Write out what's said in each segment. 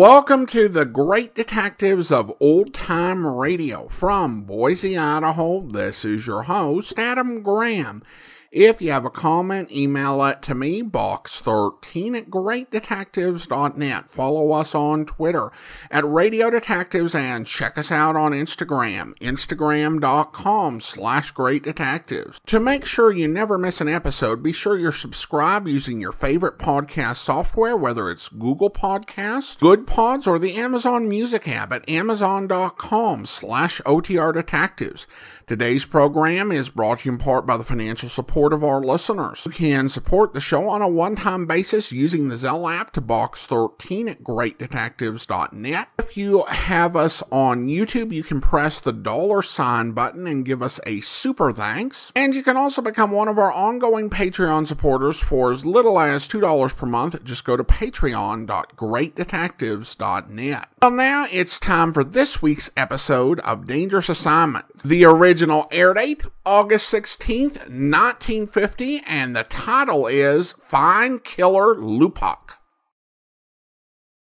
Welcome to the Great Detectives of Old Time Radio. From Boise, Idaho, this is your host, Adam Graham. If you have a comment, email it to me, box13@greatdetectives.net. Follow us on Twitter at Radio Detectives and check us out on Instagram, instagram.com/greatdetectives. To make sure you never miss an episode, be sure you're subscribed using your favorite podcast software, whether it's Google Podcasts, Good Pods, or the Amazon Music app at amazon.com/OTR Detectives. Today's program is brought to you in part by the financial support of our listeners. You can support the show on a one-time basis using the Zelle app to box13@greatdetectives.net. If you have us on YouTube, you can press the $ button and give us a super thanks. And you can also become one of our ongoing Patreon supporters for as little as $2 per month. Just go to patreon.greatdetectives.net. Well, now it's time for this week's episode of Dangerous Assignment. The original air date, August 16th, 1950, and the title is Fine Killer Lupac.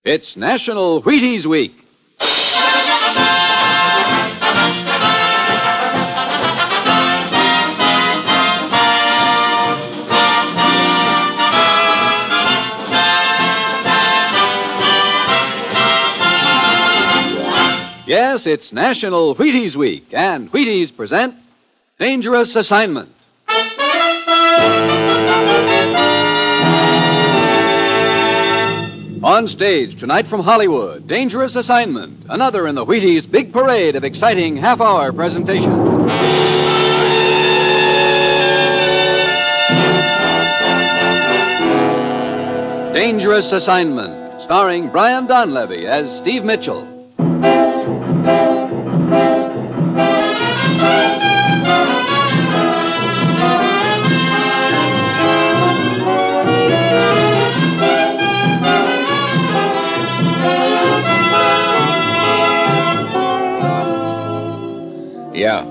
It's National Wheaties Week. Yes, it's National Wheaties Week, and Wheaties present Dangerous Assignment. On stage tonight from Hollywood, Dangerous Assignment, another in the Wheaties big parade of exciting half-hour presentations. Dangerous Assignment, starring Brian Donlevy as Steve Mitchell. Yeah,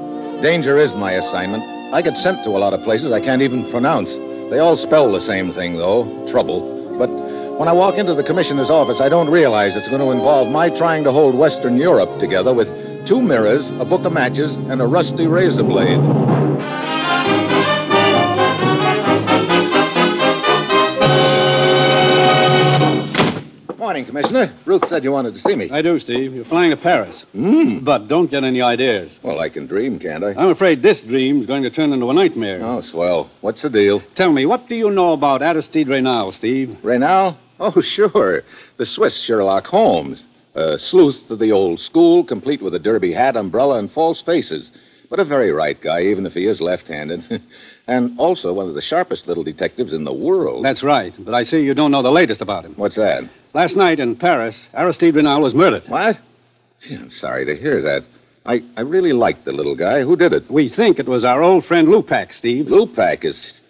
danger is my assignment. I get sent to a lot of places I can't even pronounce. They all spell the same thing, though, trouble. But when I walk into the commissioner's office, I don't realize it's going to involve my trying to hold Western Europe together with two mirrors, a book of matches, and a rusty razor blade. Morning, Commissioner. Ruth said you wanted to see me. I do, Steve. You're flying to Paris. But don't get any ideas. Well, I can dream, can't I? I'm afraid this dream's going to turn into a nightmare. Oh, swell. What's the deal? Tell me, what do you know about Aristide Renaud, Steve? Renaud? Oh, sure. The Swiss Sherlock Holmes. A sleuth of the old school, complete with a derby hat, umbrella, and false faces. But a very right guy, even if he is left-handed. And also one of the sharpest little detectives in the world. That's right. But I see you don't know the latest about him. What's that? Last night in Paris, Aristide Renal was murdered. What? Gee, I'm sorry to hear that. I really liked the little guy. Who did it? We think it was our old friend Lupac, Steve. Lupac?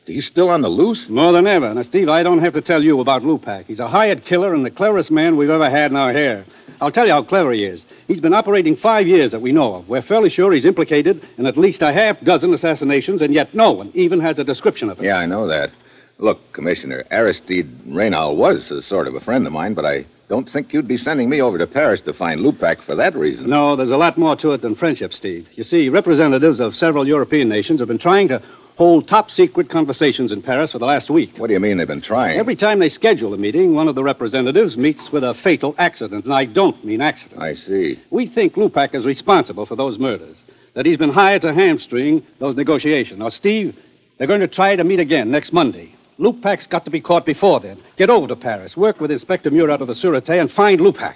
He's still on the loose? More than ever. Now, Steve, I don't have to tell you about Lupac. He's a hired killer and the cleverest man we've ever had in our hair. I'll tell you how clever he is. He's been operating 5 years that we know of. We're fairly sure he's implicated in at least a half dozen assassinations, and yet no one even has a description of him. Yeah, I know that. Look, Commissioner, Aristide Raynal was a sort of a friend of mine, but I don't think you'd be sending me over to Paris to find Lupac for that reason. No, there's a lot more to it than friendship, Steve. You see, representatives of several European nations have been trying to hold top-secret conversations in Paris for the last week. What do you mean they've been trying? Every time they schedule a meeting, one of the representatives meets with a fatal accident, and I don't mean accident. I see. We think Lupac is responsible for those murders, that he's been hired to hamstring those negotiations. Now, Steve, they're going to try to meet again next Monday. Lupac's got to be caught before then. Get over to Paris, work with Inspector Murat of the Sûreté, and find Lupac.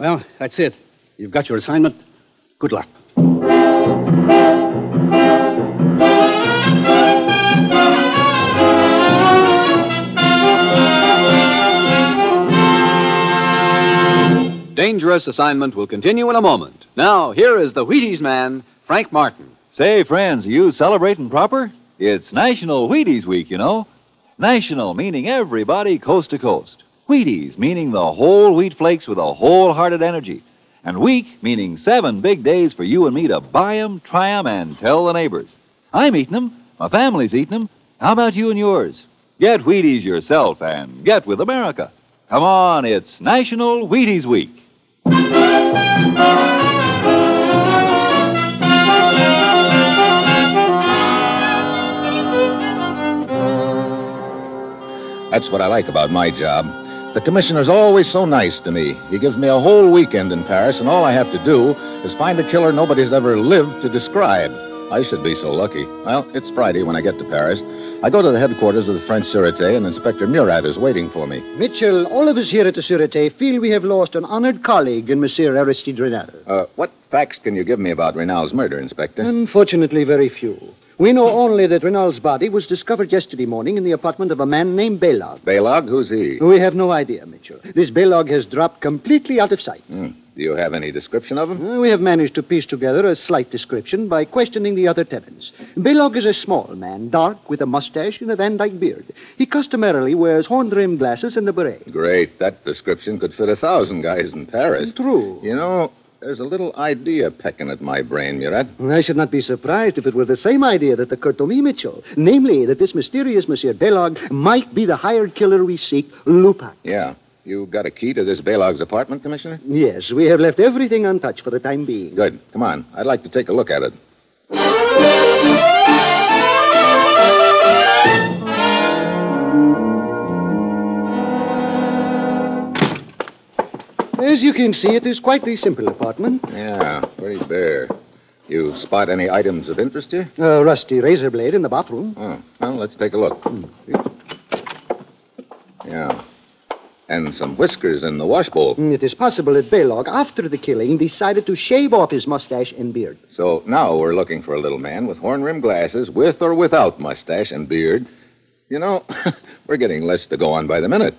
Well, that's it. You've got your assignment. Good luck. Dangerous Assignment will continue in a moment. Now, here is the Wheaties man, Frank Martin. Say, friends, are you celebrating proper? It's National Wheaties Week, you know. National, meaning everybody coast to coast. Wheaties, meaning the whole wheat flakes with a wholehearted energy. And week, meaning 7 big days for you and me to buy 'em, try 'em, and tell the neighbors. I'm eating 'em. My family's eating 'em. How about you and yours? Get Wheaties yourself and get with America. Come on, it's National Wheaties Week. That's what I like about my job. The commissioner's always so nice to me. He gives me a whole weekend in Paris, and all I have to do is find a killer nobody's ever lived to describe. I should be so lucky. Well, it's Friday when I get to Paris. I go to the headquarters of the French Sûreté, and Inspector Murat is waiting for me. Mitchell, all of us here at the Sûreté feel we have lost an honored colleague in Monsieur Aristide Renaud. What facts can you give me about Renault's murder, Inspector? Unfortunately, very few. We know only that Renault's body was discovered yesterday morning in the apartment of a man named Baylog. Baylog? Who's he? We have no idea, Mitchell. This Baylog has dropped completely out of sight. Do you have any description of him? We have managed to piece together a slight description by questioning the other tenants. Balog is a small man, dark, with a mustache and a Van Dyke beard. He customarily wears horn-rimmed glasses and a beret. Great. That description could fit 1,000 guys in Paris. True. You know, there's a little idea pecking at my brain, Murat. I should not be surprised if it were the same idea that occurred to me, Mitchell. Namely, that this mysterious Monsieur Balog might be the hired killer we seek, Lupac. Yeah. You got a key to this Baylog's apartment, Commissioner? Yes, we have left everything untouched for the time being. Good. Come on. I'd like to take a look at it. As you can see, it is quite a simple apartment. Yeah, pretty bare. You spot any items of interest here? A rusty razor blade in the bathroom. Oh. Well, let's take a look. Yeah. And some whiskers in the washbowl. It is possible that Baylog, after the killing, decided to shave off his mustache and beard. So now we're looking for a little man with horn-rimmed glasses, with or without mustache and beard. You know, we're getting less to go on by the minute.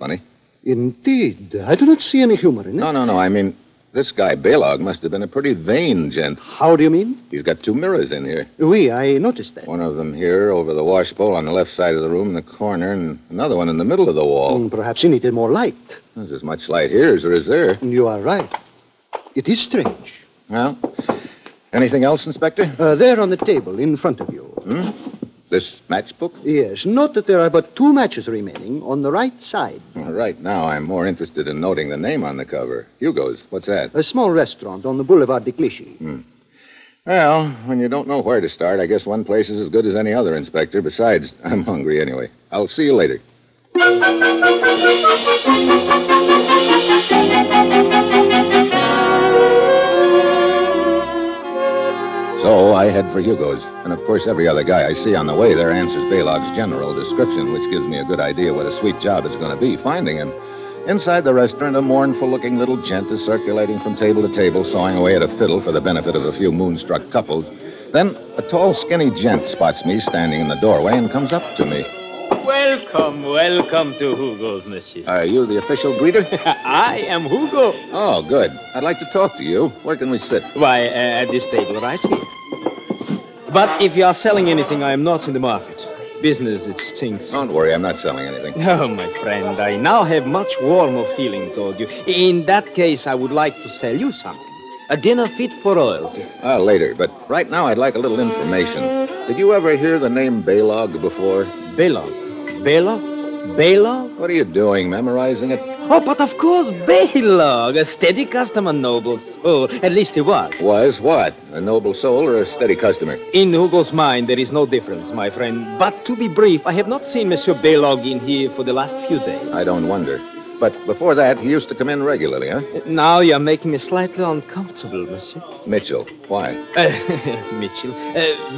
Funny. Indeed. I do not see any humor in it. No. I mean, this guy Baylog must have been a pretty vain gent. How do you mean? He's got two mirrors in here. Oui, I noticed that. One of them here over the washbowl on the left side of the room in the corner, and another one in the middle of the wall. Perhaps he needed more light. There's as much light here as there is there. You are right. It is strange. Well, anything else, Inspector? There on the table in front of you. This matchbook? Yes. Note that there are but two matches remaining on the right side. Right now, I'm more interested in noting the name on the cover. Hugo's. What's that? A small restaurant on the Boulevard de Clichy. Well, when you don't know where to start, I guess one place is as good as any other, Inspector. Besides, I'm hungry anyway. I'll see you later. So I head for Hugo's, and of course every other guy I see on the way there answers Baylog's general description, which gives me a good idea what a sweet job it's going to be finding him. Inside the restaurant, a mournful-looking little gent is circulating from table to table, sawing away at a fiddle for the benefit of a few moonstruck couples. Then a tall, skinny gent spots me standing in the doorway and comes up to me. Welcome to Hugo's, monsieur. Are you the official greeter? I am Hugo. Oh, good. I'd like to talk to you. Where can we sit? Why, at this table right here. But if you are selling anything, I am not in the market. Business, it stinks. Don't worry, I'm not selling anything. Oh, my friend, I now have much warmer feeling toward you. In that case, I would like to sell you something. A dinner fit for royalty. Later, but right now I'd like a little information. Did you ever hear the name Baylog before? Baylog? Baylog? Baylog? What are you doing, memorizing it? Oh, but of course, Baylog, a steady customer, noble soul. At least he was. Was what? A noble soul or a steady customer? In Hugo's mind, there is no difference, my friend. But to be brief, I have not seen Monsieur Baylog in here for the last few days. I don't wonder. But before that, he used to come in regularly, huh? Now you're making me slightly uncomfortable, monsieur. Mitchell, why? Mitchell,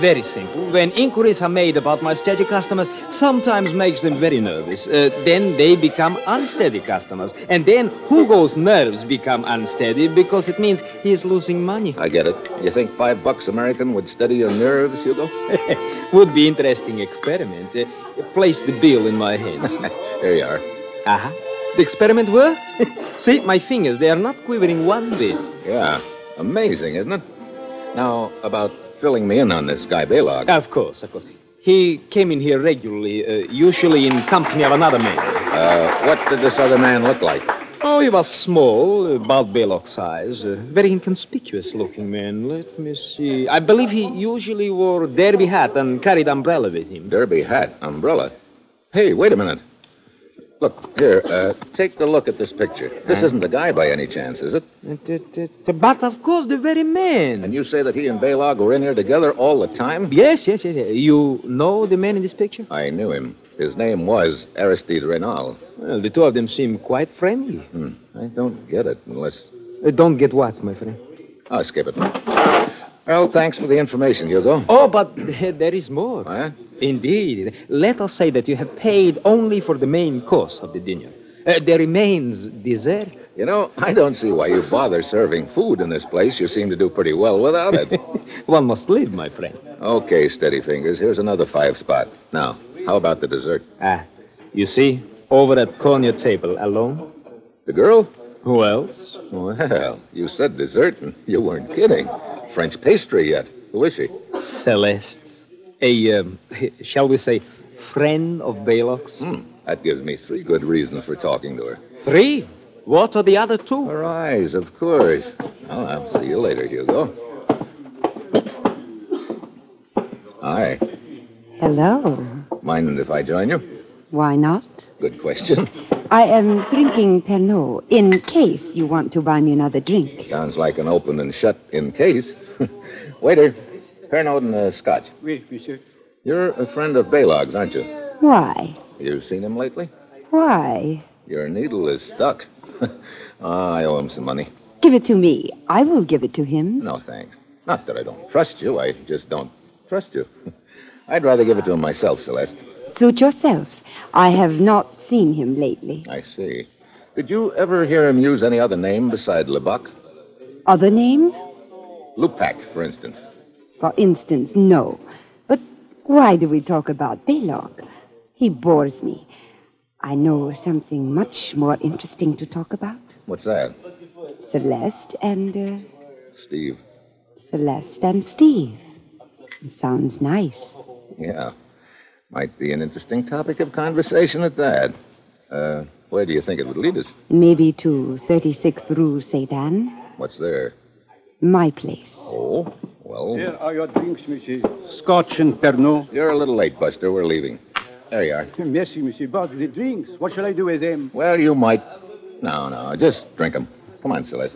very simple. When inquiries are made about my steady customers, sometimes makes them very nervous. Then they become unsteady customers. And then Hugo's nerves become unsteady because it means he is losing money. I get it. You think $5 American would steady your nerves, Hugo? Would be interesting experiment. Place the bill in my hand. Here you are. Uh-huh. The experiment worked? See, my fingers, they are not quivering one bit. Yeah, amazing, isn't it? Now, about filling me in on this guy Baylog. Of course. He came in here regularly, usually in company of another man. What did this other man look like? Oh, he was small, about Baylog's size, a very inconspicuous-looking man. Let me see. I believe he usually wore derby hat and carried umbrella with him. Derby hat, umbrella? Hey, wait a minute. Look, here, take a look at this picture. This isn't the guy by any chance, is it? But, of course, the very man. And you say that he and Baylog were in here together all the time? Yes. You know the man in this picture? I knew him. His name was Aristide Renaud. Well, the two of them seem quite friendly. I don't get it, unless... don't get what, my friend? I'll skip it. Well, thanks for the information, Hugo. Oh, but there is more. Huh? Indeed. Let us say that you have paid only for the main course of the dinner. There remains dessert. You know, I don't see why you bother serving food in this place. You seem to do pretty well without it. One must live, my friend. Okay, steady fingers. Here's another 5 spot. Now, how about the dessert? Ah, you see, over at corner table, alone. The girl? Who else? Well, you said dessert, and you weren't kidding. French pastry yet. Who is she? Celeste. Shall we say, friend of Balog's. That gives me 3 good reasons for talking to her. 3? What are the other 2? Her eyes, of course. Well, I'll see you later, Hugo. Hi. Hello. Mind if I join you? Why not? Good question. I am drinking Pernod, in case you want to buy me another drink. Sounds like an open and shut in case. Waiter, Pernod and Scotch. Oui, monsieur. You're a friend of Baylog's, aren't you? Why? You've seen him lately? Why? Your needle is stuck. I owe him some money. Give it to me. I will give it to him. No, thanks. Not that I don't trust you. I just don't trust you. I'd rather give it to him myself, Celeste. Suit yourself. I have not seen him lately. I see. Did you ever hear him use any other name beside Lupac? Other name? Lupac, for instance. For instance, no. But why do we talk about Baylog? He bores me. I know something much more interesting to talk about. What's that? Celeste and... Steve. Celeste and Steve. It sounds nice. Yeah. Might be an interesting topic of conversation at that. Where do you think it would lead us? Maybe to 36th Rue Satan. What's there? My place. Oh, well... Here are your drinks, monsieur. Scotch and Pernod. You're a little late, Buster. We're leaving. There you are. Merci, monsieur. But the drinks, what shall I do with them? Well, you might... No, just drink them. Come on, Celeste.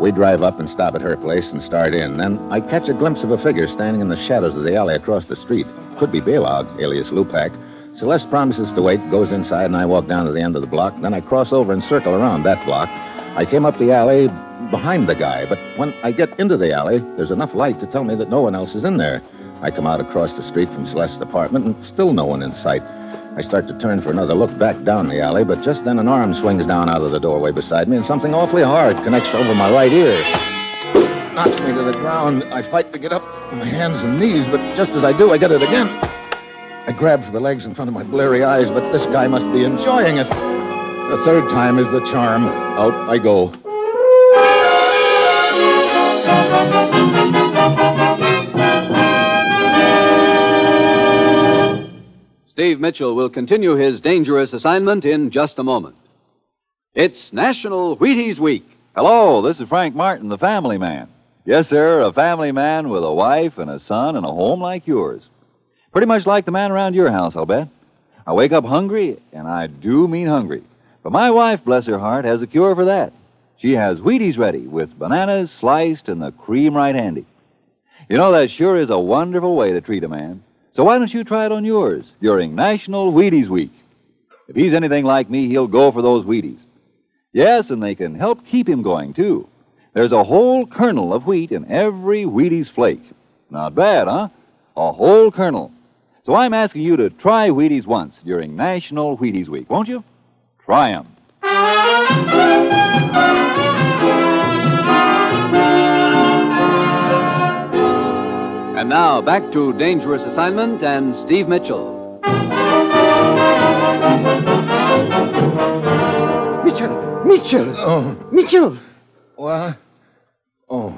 We drive up and stop at her place and start in. Then I catch a glimpse of a figure standing in the shadows of the alley across the street. Could be Baylog, alias Lupac. Celeste promises to wait, goes inside, and I walk down to the end of the block. Then I cross over and circle around that block. I came up the alley behind the guy, but when I get into the alley, there's enough light to tell me that no one else is in there. I come out across the street from Celeste's apartment, and still no one in sight. I start to turn for another look back down the alley, but just then an arm swings down out of the doorway beside me, and something awfully hard connects over my right ear. Knocks me to the ground. I fight to get up on my hands and knees, but just as I do, I get it again. I grab for the legs in front of my bleary eyes, but this guy must be enjoying it. The third time is the charm. Out I go. Steve Mitchell will continue his dangerous assignment in just a moment. It's National Wheaties Week. Hello, this is Frank Martin, the family man. Yes, sir, a family man with a wife and a son and a home like yours. Pretty much like the man around your house, I'll bet. I wake up hungry, and I do mean hungry. But my wife, bless her heart, has a cure for that. She has Wheaties ready with bananas sliced and the cream right handy. You know, that sure is a wonderful way to treat a man. So why don't you try it on yours during National Wheaties Week? If he's anything like me, he'll go for those Wheaties. Yes, and they can help keep him going, too. There's a whole kernel of wheat in every Wheaties flake. Not bad, huh? A whole kernel. So I'm asking you to try Wheaties once during National Wheaties Week, won't you? Try 'em. And now, back to Dangerous Assignment and Steve Mitchell. Mitchell! Mitchell! Oh. Mitchell! What? Oh,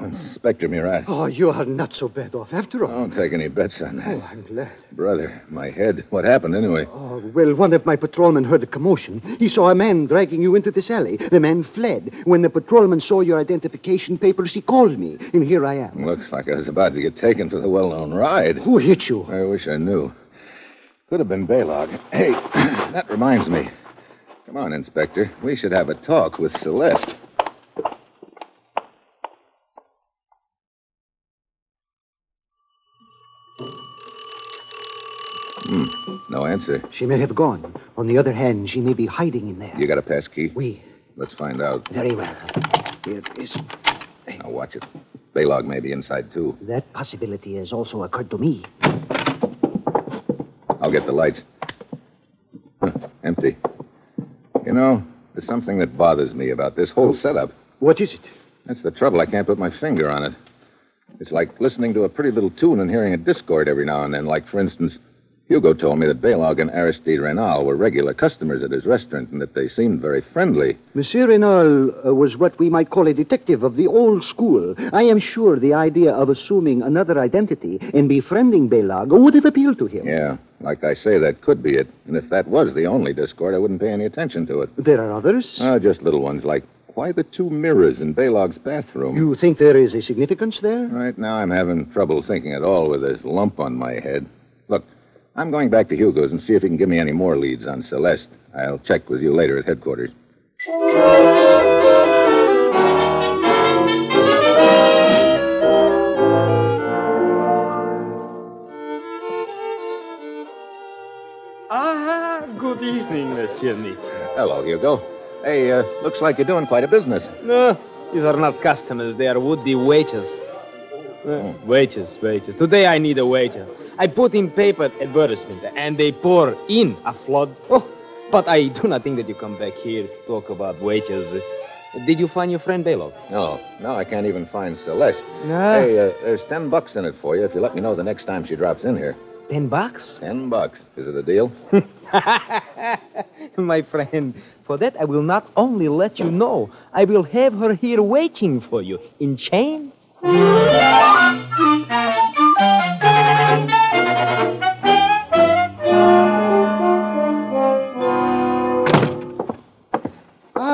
Inspector Murat. Oh, you are not so bad off after all. I don't take any bets on that. Oh, I'm glad. Brother, my head. What happened anyway? Oh, well, one of my patrolmen heard a commotion. He saw a man dragging you into this alley. The man fled. When the patrolman saw your identification papers, he called me, and here I am. Looks like I was about to get taken for the well-known ride. Who hit you? I wish I knew. Could have been Baylog. Hey, that reminds me. Come on, Inspector. We should have a talk with Celeste. No answer. She may have gone. On the other hand, she may be hiding in there. You got a passkey? Oui. Let's find out. Very well. Here it is. Hey. Now watch it. Baylog may be inside, too. That possibility has also occurred to me. I'll get the lights. Empty. You know, there's something that bothers me about this whole setup. What is it? That's the trouble. I can't put my finger on it. It's like listening to a pretty little tune and hearing a discord every now and then. Like, for instance, Hugo told me that Baylog and Aristide Renaud were regular customers at his restaurant and that they seemed very friendly. Monsieur Renaud was what we might call a detective of the old school. I am sure the idea of assuming another identity and befriending Baylog would have appealed to him. Yeah, like I say, that could be it. And if that was the only discord, I wouldn't pay any attention to it. There are others? Just little ones like... Why the two mirrors in Baylog's bathroom? You think there is a significance there? Right now, I'm having trouble thinking at all with this lump on my head. Look, I'm going back to Hugo's and see if he can give me any more leads on Celeste. I'll check with you later at headquarters. Good evening, Monsieur Mitchell. Hello, Hugo. Hey, looks like you're doing quite a business. No, these are not customers. They are would-be waiters. Waiters. Today I need a waiter. I put in paper advertisement, and they pour in a flood. Oh, but I do not think that you come back here to talk about waiters. Did you find your friend Balog? No, I can't even find Celeste. No. Hey, there's $10 in it for you if you let me know the next time she drops in here. $10? $10. Is it a deal? My friend, for that I will not only let you know, I will have her here waiting for you in chains.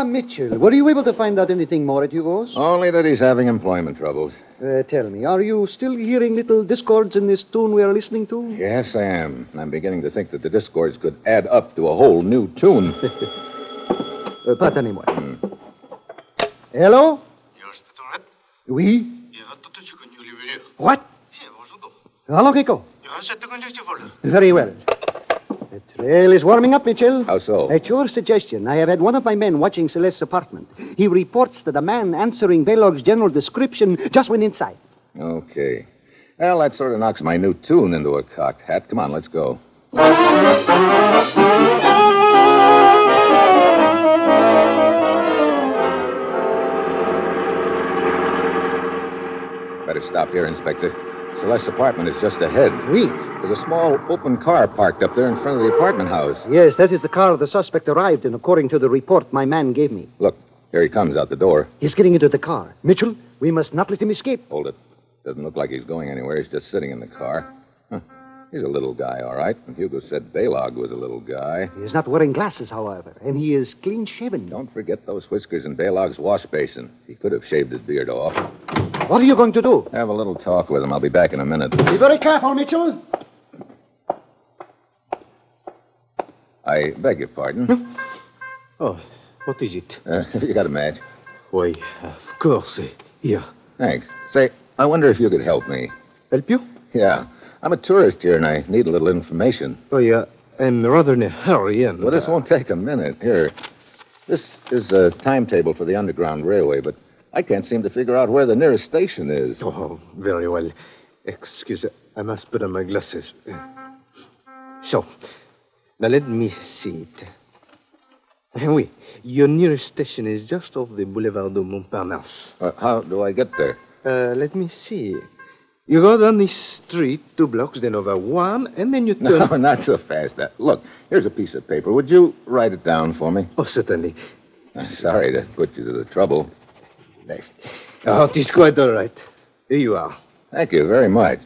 Mitchell, were you able to find out anything more at Hugo's? Only that he's having employment troubles. Tell me, are you still hearing little discords in this tune we are listening to? Yes, I am. I'm beginning to think that the discords could add up to a whole new tune. Pardon me. Hello? Oui? What? Hello, Kiko. Very well. The trail is warming up, Mitchell. How so? At your suggestion, I have had one of my men watching Celeste's apartment. He reports that a man answering Baylog's general description just went inside. Okay. Well, that sort of knocks my new tune into a cocked hat. Come on, let's go. Better stop here, Inspector. Celeste's apartment is just ahead. Wait. There's a small open car parked up there in front of the apartment house. Yes, that is the car the suspect arrived in, according to the report my man gave me. Look, here he comes out the door. He's getting into the car. Mitchell, we must not let him escape. Hold it. Doesn't look like he's going anywhere. He's just sitting in the car. Huh. He's a little guy, all right. And Hugo said Baylog was a little guy. He is not wearing glasses, however, and he is clean-shaven. Don't forget those whiskers in Baylog's wash basin. He could have shaved his beard off. What are you going to do? Have a little talk with him. I'll be back in a minute. Be very careful, Mitchell. I beg your pardon. Hmm? Oh, what is it? You got a match? Why, of course. Here. Thanks. Say, I wonder if you could help me. Help you? Yeah. I'm a tourist here, and I need a little information. Oh, yeah. I'm rather in a hurry, and... Well, this won't take a minute. Here. This is a timetable for the Underground Railway, but I can't seem to figure out where the nearest station is. Oh, very well. Excuse me. I must put on my glasses. So, now let me see it. Oui, your nearest station is just off the Boulevard du Montparnasse. How do I get there? Let me see. You go down this street, 2 blocks, then over 1, and then you turn... No, not so fast. Look, here's a piece of paper. Would you write it down for me? Oh, certainly. Sorry to put you to the trouble. It is quite all right. Here you are. Thank you very much.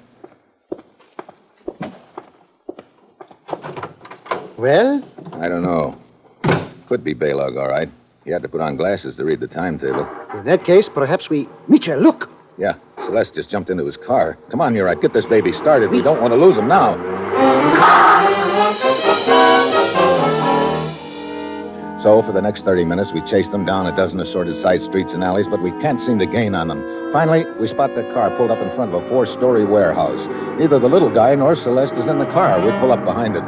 Well? I don't know. Could be Baylog, all right. He had to put on glasses to read the timetable. In that case, perhaps we... Mitchell, look! Yeah, Celeste just jumped into his car. Come on, Murat, get this baby started. We don't want to lose him now. So, for the next 30 minutes, we chased them down a dozen assorted side streets and alleys, but we can't seem to gain on them. Finally, we spot the car pulled up in front of a four-story warehouse. Neither the little guy nor Celeste is in the car. We pull up behind it.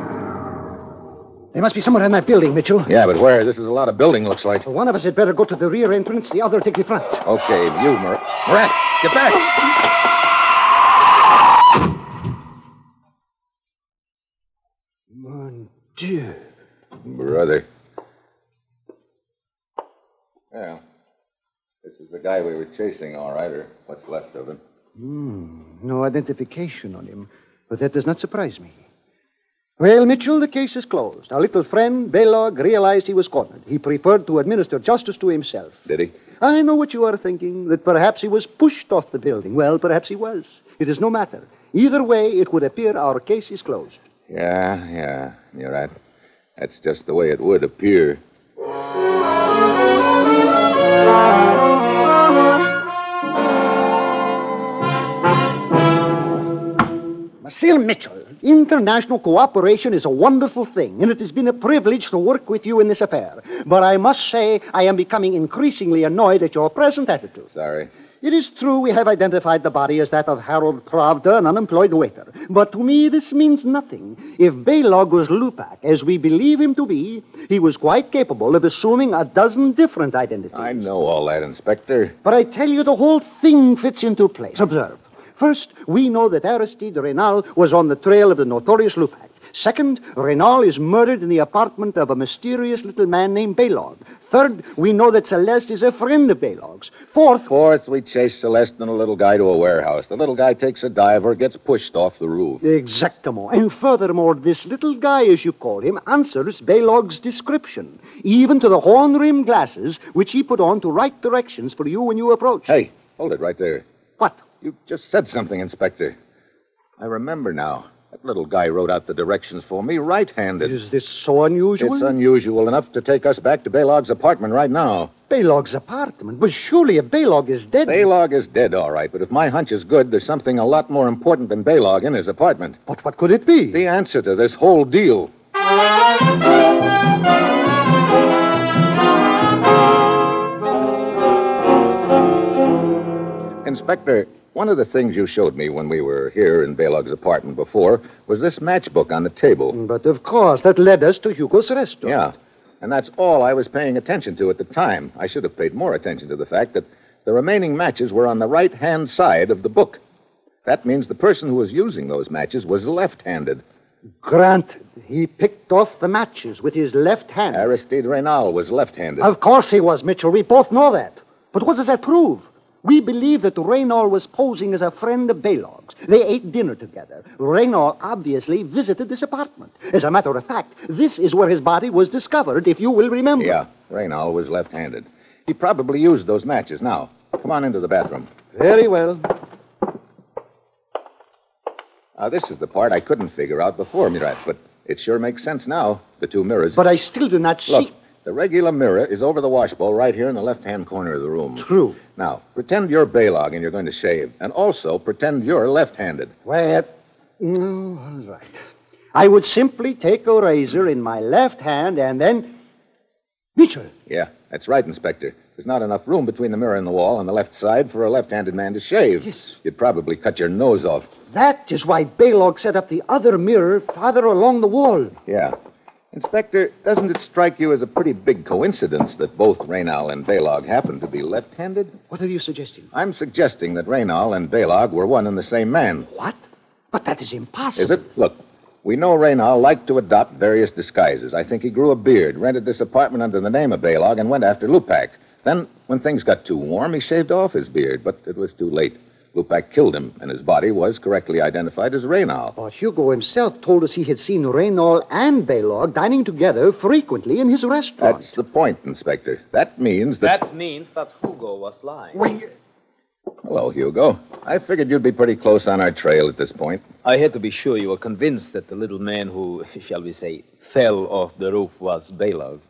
There must be someone in that building, Mitchell. Yeah, but where? This is a lot of building, looks like. Well, one of us had better go to the rear entrance, the other take the front. Okay, you, Murat, get back! Mon Dieu. Brother. Well, this is the guy we were chasing, all right, or what's left of him. No identification on him, but that does not surprise me. Well, Mitchell, the case is closed. Our little friend, Baylog, realized he was cornered. He preferred to administer justice to himself. Did he? I know what you are thinking, that perhaps he was pushed off the building. Well, perhaps he was. It is no matter. Either way, it would appear our case is closed. Yeah, you're right. That's just the way it would appear. Monsieur Mitchell, international cooperation is a wonderful thing, and it has been a privilege to work with you in this affair. But I must say, I am becoming increasingly annoyed at your present attitude. Sorry. It is true we have identified the body as that of Harold Pravda, an unemployed waiter. But to me, this means nothing. If Baylog was Lupac, as we believe him to be, he was quite capable of assuming a dozen different identities. I know all that, Inspector. But I tell you, the whole thing fits into place. Observe. First, we know that Aristide Renaud was on the trail of the notorious Lupac. Second, Renaud is murdered in the apartment of a mysterious little man named Baylog. Third, we know that Celeste is a friend of Baylog's. Fourth, we chase Celeste and a little guy to a warehouse. The little guy takes a dive or gets pushed off the roof. Exactamo. And furthermore, this little guy, as you call him, answers Baylog's description, even to the horn-rimmed glasses, which he put on to write directions for you when you approached. Hey, hold it right there. What? You just said something, Inspector. I remember now. That little guy wrote out the directions for me right-handed. Is this so unusual? It's unusual enough to take us back to Baylog's apartment right now. Baylog's apartment? But surely if Baylog is dead... Baylog is dead, all right, but if my hunch is good, there's something a lot more important than Baylog in his apartment. But what could it be? The answer to this whole deal. Inspector... One of the things you showed me when we were here in Baylog's apartment before was this matchbook on the table. But of course, that led us to Hugo's restaurant. Yeah, and that's all I was paying attention to at the time. I should have paid more attention to the fact that the remaining matches were on the right-hand side of the book. That means the person who was using those matches was left-handed. Granted, he picked off the matches with his left hand. Aristide Renaud was left-handed. Of course he was, Mitchell. We both know that. But what does that prove? We believe that Raynal was posing as a friend of Baylog's. They ate dinner together. Raynal obviously visited this apartment. As a matter of fact, this is where his body was discovered, if you will remember. Yeah, Raynal was left-handed. He probably used those matches. Now, come on into the bathroom. Very well. Now, this is the part I couldn't figure out before, Murat, but it sure makes sense now, the two mirrors. But I still do not see... Look. The regular mirror is over the washbowl right here in the left-hand corner of the room. True. Now, pretend you're Baylog and you're going to shave. And also, pretend you're left-handed. Well, no, all right. I would simply take a razor in my left hand and then... Mitchell. Yeah, that's right, Inspector. There's not enough room between the mirror and the wall on the left side for a left-handed man to shave. Yes. You'd probably cut your nose off. That is why Baylog set up the other mirror farther along the wall. Yeah. Inspector, doesn't it strike you as a pretty big coincidence that both Reynal and Baylog happen to be left-handed? What are you suggesting? I'm suggesting that Reynal and Baylog were one and the same man. What? But that is impossible. Is it? Look, we know Reynal liked to adopt various disguises. I think he grew a beard, rented this apartment under the name of Baylog, and went after Lupac. Then, when things got too warm, he shaved off his beard, but it was too late. Lupac killed him, and his body was correctly identified as Reynal. But Hugo himself told us he had seen Reynal and Baylog dining together frequently in his restaurant. That's the point, Inspector. That means that... That means that Hugo was lying. Wait. Hello, Hugo. I figured you'd be pretty close on our trail at this point. I had to be sure you were convinced that the little man who, shall we say, fell off the roof was Baylog.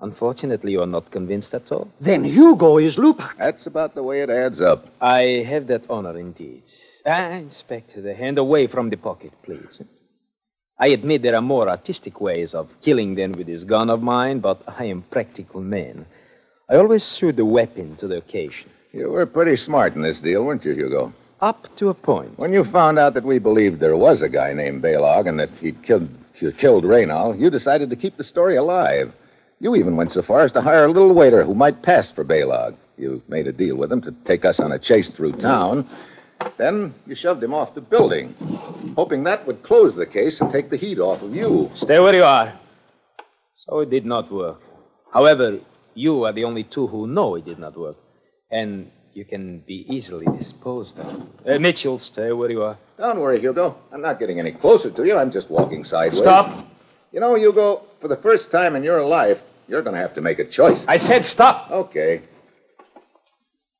Unfortunately, you're not convinced at all. Then Hugo is Lupac. That's about the way it adds up. I have that honor indeed. Inspector, the hand away from the pocket, please. I admit there are more artistic ways of killing than with this gun of mine, but I am a practical man. I always suit the weapon to the occasion. You were pretty smart in this deal, weren't you, Hugo? Up to a point. When you found out that we believed there was a guy named Balog and that he'd killed Raynal, you decided to keep the story alive. You even went so far as to hire a little waiter who might pass for Balog. You made a deal with him to take us on a chase through town. Then you shoved him off the building, hoping that would close the case and take the heat off of you. Stay where you are. So it did not work. However, you are the only two who know it did not work. And you can be easily disposed of. Mitchell, stay where you are. Don't worry, Hugo. I'm not getting any closer to you. I'm just walking sideways. Stop. You know, Hugo, for the first time in your life, you're going to have to make a choice. I said stop. Okay.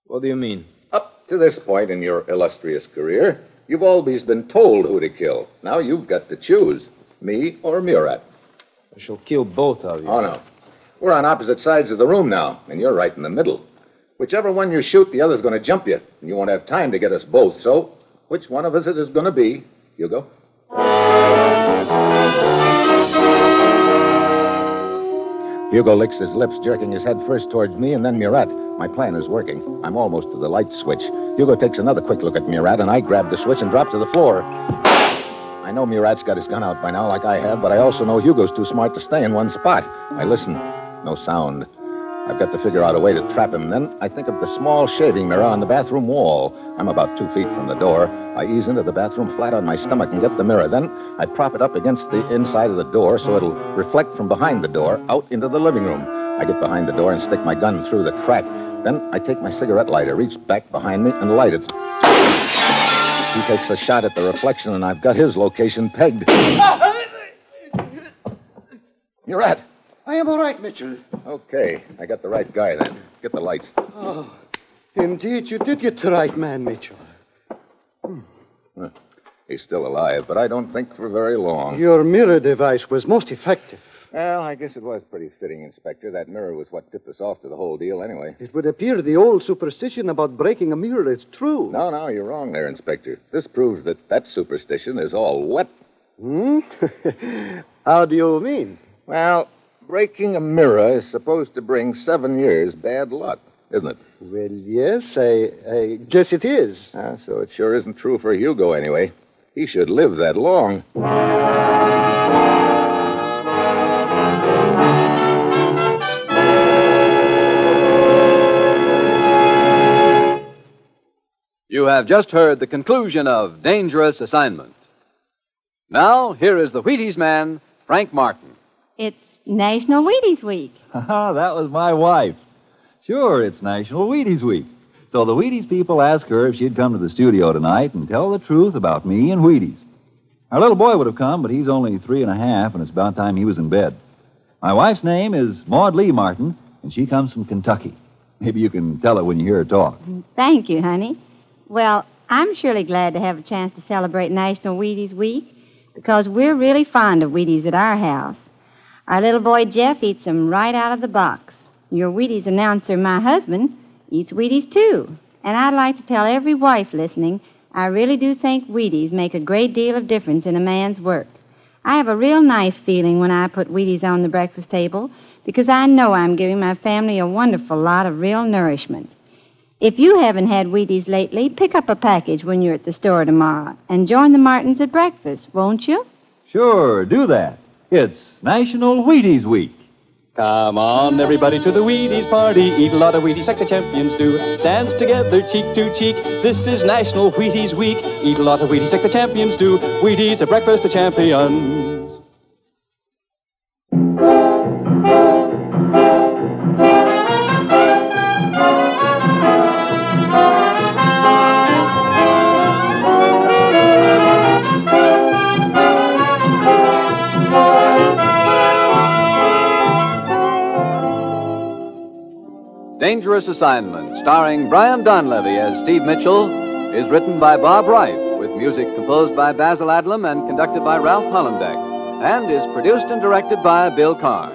What do you mean? Up to this point in your illustrious career, you've always been told who to kill. Now you've got to choose, me or Murat. I shall kill both of you. Oh, no. We're on opposite sides of the room now, and you're right in the middle. Whichever one you shoot, the other's going to jump you, and you won't have time to get us both. So, which one of us it is going to be, Hugo? Hugo licks his lips, jerking his head first towards me and then Murat. My plan is working. I'm almost to the light switch. Hugo takes another quick look at Murat, and I grab the switch and drop to the floor. I know Murat's got his gun out by now like I have, but I also know Hugo's too smart to stay in one spot. I listen. No sound. I've got to figure out a way to trap him. Then I think of the small shaving mirror on the bathroom wall. I'm about 2 feet from the door. I ease into the bathroom flat on my stomach and get the mirror. Then I prop it up against the inside of the door so it'll reflect from behind the door out into the living room. I get behind the door and stick my gun through the crack. Then I take my cigarette lighter, reach back behind me, and light it. He takes a shot at the reflection, and I've got his location pegged. Murat. I am all right, Mitchell. Okay, I got the right guy then. Get the lights. Oh, indeed, you did get the right man, Mitchell. He's still alive, but I don't think for very long. Your mirror device was most effective. Well, I guess it was pretty fitting, Inspector. That mirror was what tipped us off to the whole deal anyway. It would appear the old superstition about breaking a mirror is true. No, you're wrong there, Inspector. This proves that superstition is all wet. Hmm? How do you mean? Well, breaking a mirror is supposed to bring 7 years bad luck, isn't it? Well, yes, I guess it is. So it sure isn't true for Hugo anyway. He should live that long. You have just heard the conclusion of Dangerous Assignment. Now, here is the Wheaties man, Frank Martin. It's National Wheaties Week. That was my wife. Sure, it's National Wheaties Week. So the Wheaties people asked her if she'd come to the studio tonight and tell the truth about me and Wheaties. Our little boy would have come, but he's only 3 and a half, and it's about time he was in bed. My wife's name is Maude Lee Martin, and she comes from Kentucky. Maybe you can tell it when you hear her talk. Thank you, honey. Well, I'm surely glad to have a chance to celebrate National Wheaties Week, because we're really fond of Wheaties at our house. Our little boy, Jeff, eats them right out of the box. Your Wheaties announcer, my husband, eats Wheaties, too. And I'd like to tell every wife listening, I really do think Wheaties make a great deal of difference in a man's work. I have a real nice feeling when I put Wheaties on the breakfast table, because I know I'm giving my family a wonderful lot of real nourishment. If you haven't had Wheaties lately, pick up a package when you're at the store tomorrow and join the Martins at breakfast, won't you? Sure, do that. It's National Wheaties Week. Come on, everybody, to the Wheaties party. Eat a lot of Wheaties like the champions do. Dance together, cheek to cheek. This is National Wheaties Week. Eat a lot of Wheaties like the champions do. Wheaties at breakfast are champions. Dangerous Assignment, starring Brian Donlevy as Steve Mitchell, is written by Bob Reif, with music composed by Basil Adlam and conducted by Ralph Hollenbeck, and is produced and directed by Bill Karn.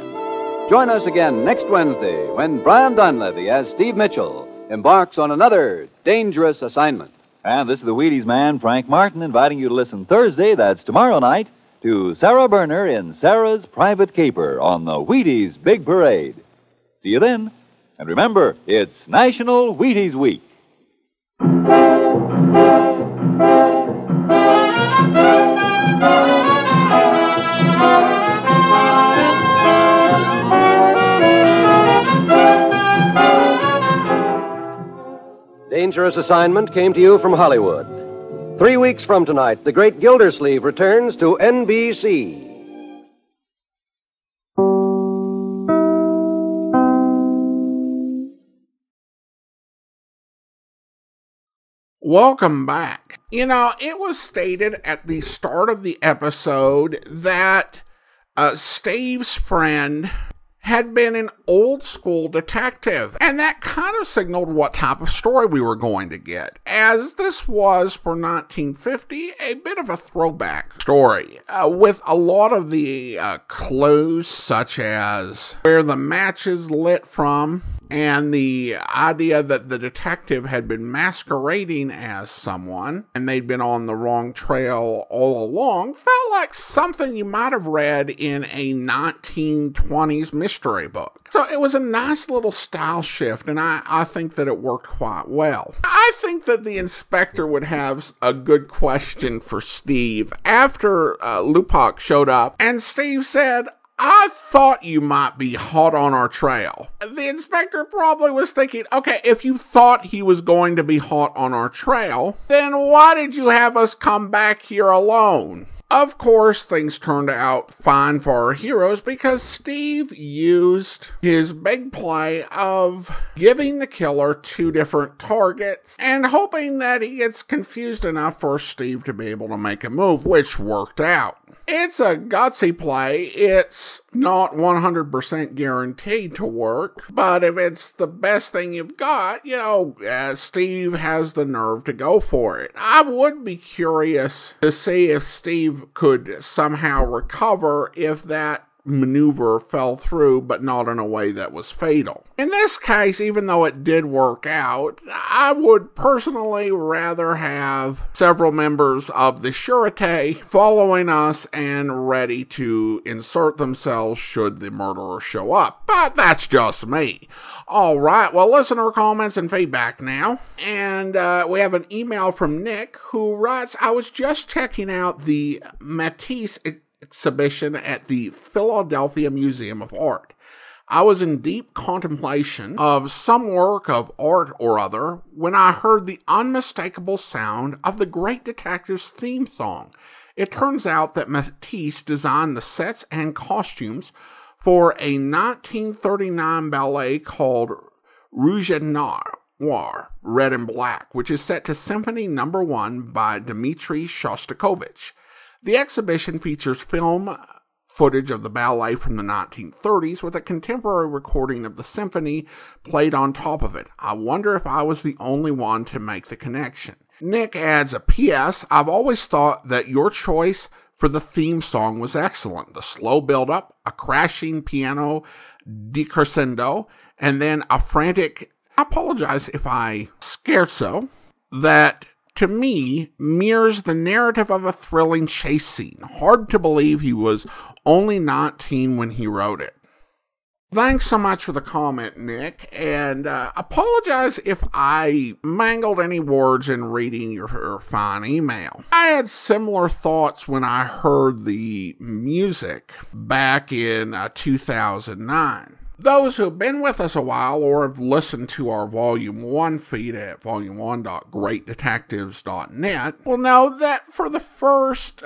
Join us again next Wednesday when Brian Donlevy as Steve Mitchell embarks on another Dangerous Assignment. And this is the Wheaties man, Frank Martin, inviting you to listen Thursday, that's tomorrow night, to Sarah Berner in Sarah's Private Caper on the Wheaties Big Parade. See you then. And remember, it's National Wheaties Week. Dangerous Assignment came to you from Hollywood. 3 weeks from tonight, the great Gildersleeve returns to NBC. Welcome back. You know, it was stated at the start of the episode that Steve's friend had been an old school detective, and that kind of signaled what type of story we were going to get, as this was, for 1950, a bit of a throwback story, with a lot of the clues, such as where the matches lit from, and the idea that the detective had been masquerading as someone, and they'd been on the wrong trail all along, felt like something you might have read in a 1920s mystery book. So it was a nice little style shift, and I think that it worked quite well. I think that the inspector would have a good question for Steve after Lupac showed up, and Steve said, "I thought you might be hot on our trail." The inspector probably was thinking, okay, if you thought he was going to be hot on our trail, then why did you have us come back here alone? Of course, things turned out fine for our heroes because Steve used his big play of giving the killer two different targets and hoping that he gets confused enough for Steve to be able to make a move, which worked out. It's a gutsy play. It's not 100% guaranteed to work, but if it's the best thing you've got, you know, Steve has the nerve to go for it. I would be curious to see if Steve could somehow recover if that maneuver fell through, but not in a way that was fatal. In this case, even though it did work out, I would personally rather have several members of the Sûreté following us and ready to insert themselves should the murderer show up. But that's just me. All right, well, listener comments and feedback now. And we have an email from Nick, who writes, "I was just checking out the Matisse exhibition at the Philadelphia Museum of Art. I was in deep contemplation of some work of art or other when I heard the unmistakable sound of the great detective's theme song. It turns out that Matisse designed the sets and costumes for a 1939 ballet called Rouge et Noir, Red and Black, which is set to Symphony No. 1 by Dmitri Shostakovich. The exhibition features film footage of the ballet from the 1930s with a contemporary recording of the symphony played on top of it. I wonder if I was the only one to make the connection." Nick adds a PS, "I've always thought that your choice for the theme song was excellent. The slow build-up, a crashing piano decrescendo, and then a frantic, I apologize if I scherzo, that to me, mirrors the narrative of a thrilling chase scene. Hard to believe he was only 19 when he wrote it." Thanks so much for the comment, Nick, and apologize if I mangled any words in reading your fine email. I had similar thoughts when I heard the music back in 2009. Those who have been with us a while or have listened to our Volume 1 feed at volume1.greatdetectives.net will know that for the first,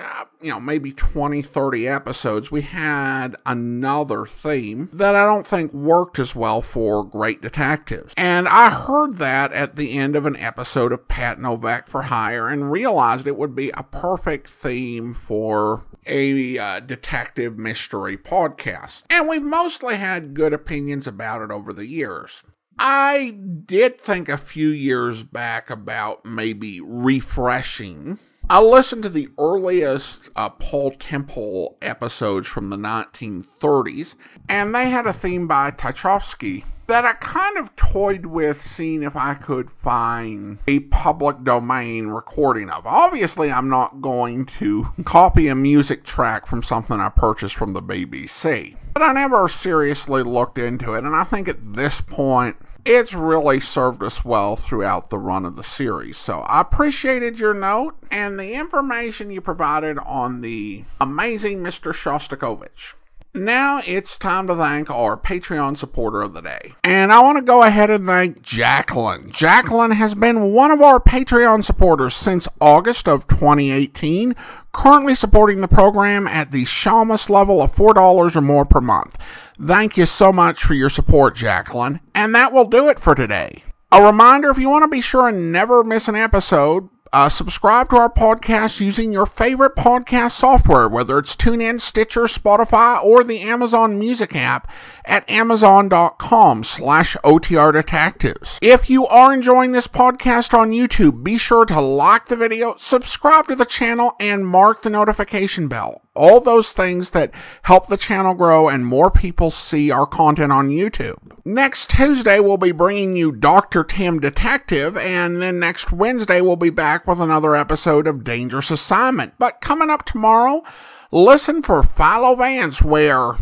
maybe 20, 30 episodes, we had another theme that I don't think worked as well for Great Detectives. And I heard that at the end of an episode of Pat Novak for Hire and realized it would be a perfect theme for a detective mystery podcast. And we've mostly had good opinions about it over the years. I did think a few years back about maybe refreshing. I listened to the earliest Paul Temple episodes from the 1930s, and they had a theme by Tchaikovsky that I kind of toyed with seeing if I could find a public domain recording of. Obviously, I'm not going to copy a music track from something I purchased from the BBC, but I never seriously looked into it, and I think at this point, it's really served us well throughout the run of the series. So I appreciated your note and the information you provided on the amazing Mr. Shostakovich. Now it's time to thank our Patreon supporter of the day. And I want to go ahead and thank Jacqueline. Jacqueline has been one of our Patreon supporters since August of 2018, currently supporting the program at the Shamus level of $4 or more per month. Thank you so much for your support, Jacqueline. And that will do it for today. A reminder, if you want to be sure and never miss an episode, subscribe to our podcast using your favorite podcast software, whether it's TuneIn, Stitcher, Spotify, or the Amazon Music app at amazon.com/OTR Detectives. If you are enjoying this podcast on YouTube, be sure to like the video, subscribe to the channel, and mark the notification bell. All those things that help the channel grow and more people see our content on YouTube. Next Tuesday, we'll be bringing you Dr. Tim Detective, and then next Wednesday, we'll be back with another episode of Dangerous Assignment. But coming up tomorrow, listen for Philo Vance, where...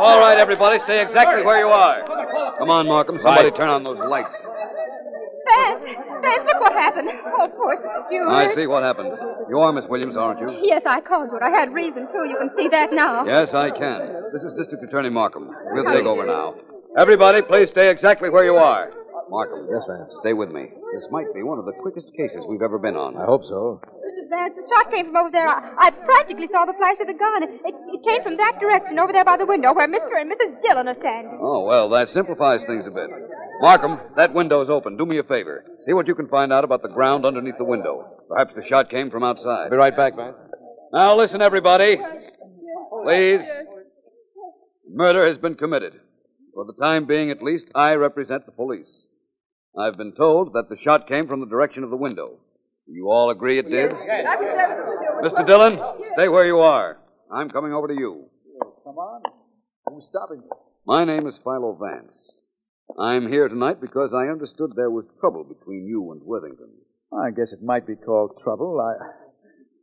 All right, everybody, stay exactly where you are. Come on, Markham, somebody turn on those lights. Vance, look what happened. Oh, poor Stuart. I see what happened. You are Miss Williams, aren't you? Yes, I called you. I had reason, too. You can see that now. Yes, I can. This is District Attorney Markham. We'll take over now. Everybody, please stay exactly where you are. Markham. Yes, Vance. Stay with me. This might be one of the quickest cases we've ever been on. I hope so. Mr. Vance, the shot came from over there. I practically saw the flash of the gun. It came from that direction over there by the window where Mr. and Mrs. Dillon are standing. Oh, well, that simplifies things a bit. Markham, that window's open. Do me a favor. See what you can find out about the ground underneath the window. Perhaps the shot came from outside. I'll be right back, Vance. Now, listen, everybody. Please. Murder has been committed. For the time being, at least, I represent the police. I've been told that the shot came from the direction of the window. Do you all agree it did? Mr. Dillon, stay where you are. I'm coming over to you. Come on. Who's stopping? My name is Philo Vance. I'm here tonight because I understood there was trouble between you and Worthington. I guess it might be called trouble.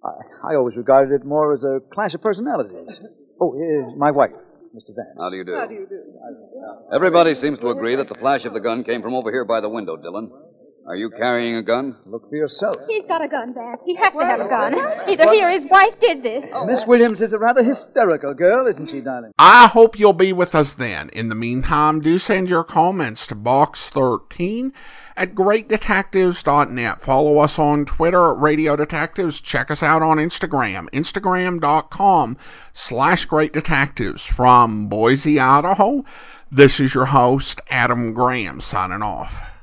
I always regarded it more as a clash of personalities. Oh, here's my wife. Mr. Vance. How do you do? How do you do? Everybody seems to agree that the flash of the gun came from over here by the window, Dillon. Are you carrying a gun? Look for yourself. He's got a gun, Vance. He has to have a gun. Either he or his wife did this. Miss Williams is a rather hysterical girl, isn't she, darling? I hope you'll be with us then. In the meantime, do send your comments to Box 13 at greatdetectives.net. Follow us on Twitter at Radio Detectives. Check us out on Instagram, instagram.com/greatdetectives. From Boise, Idaho, this is your host, Adam Graham, signing off.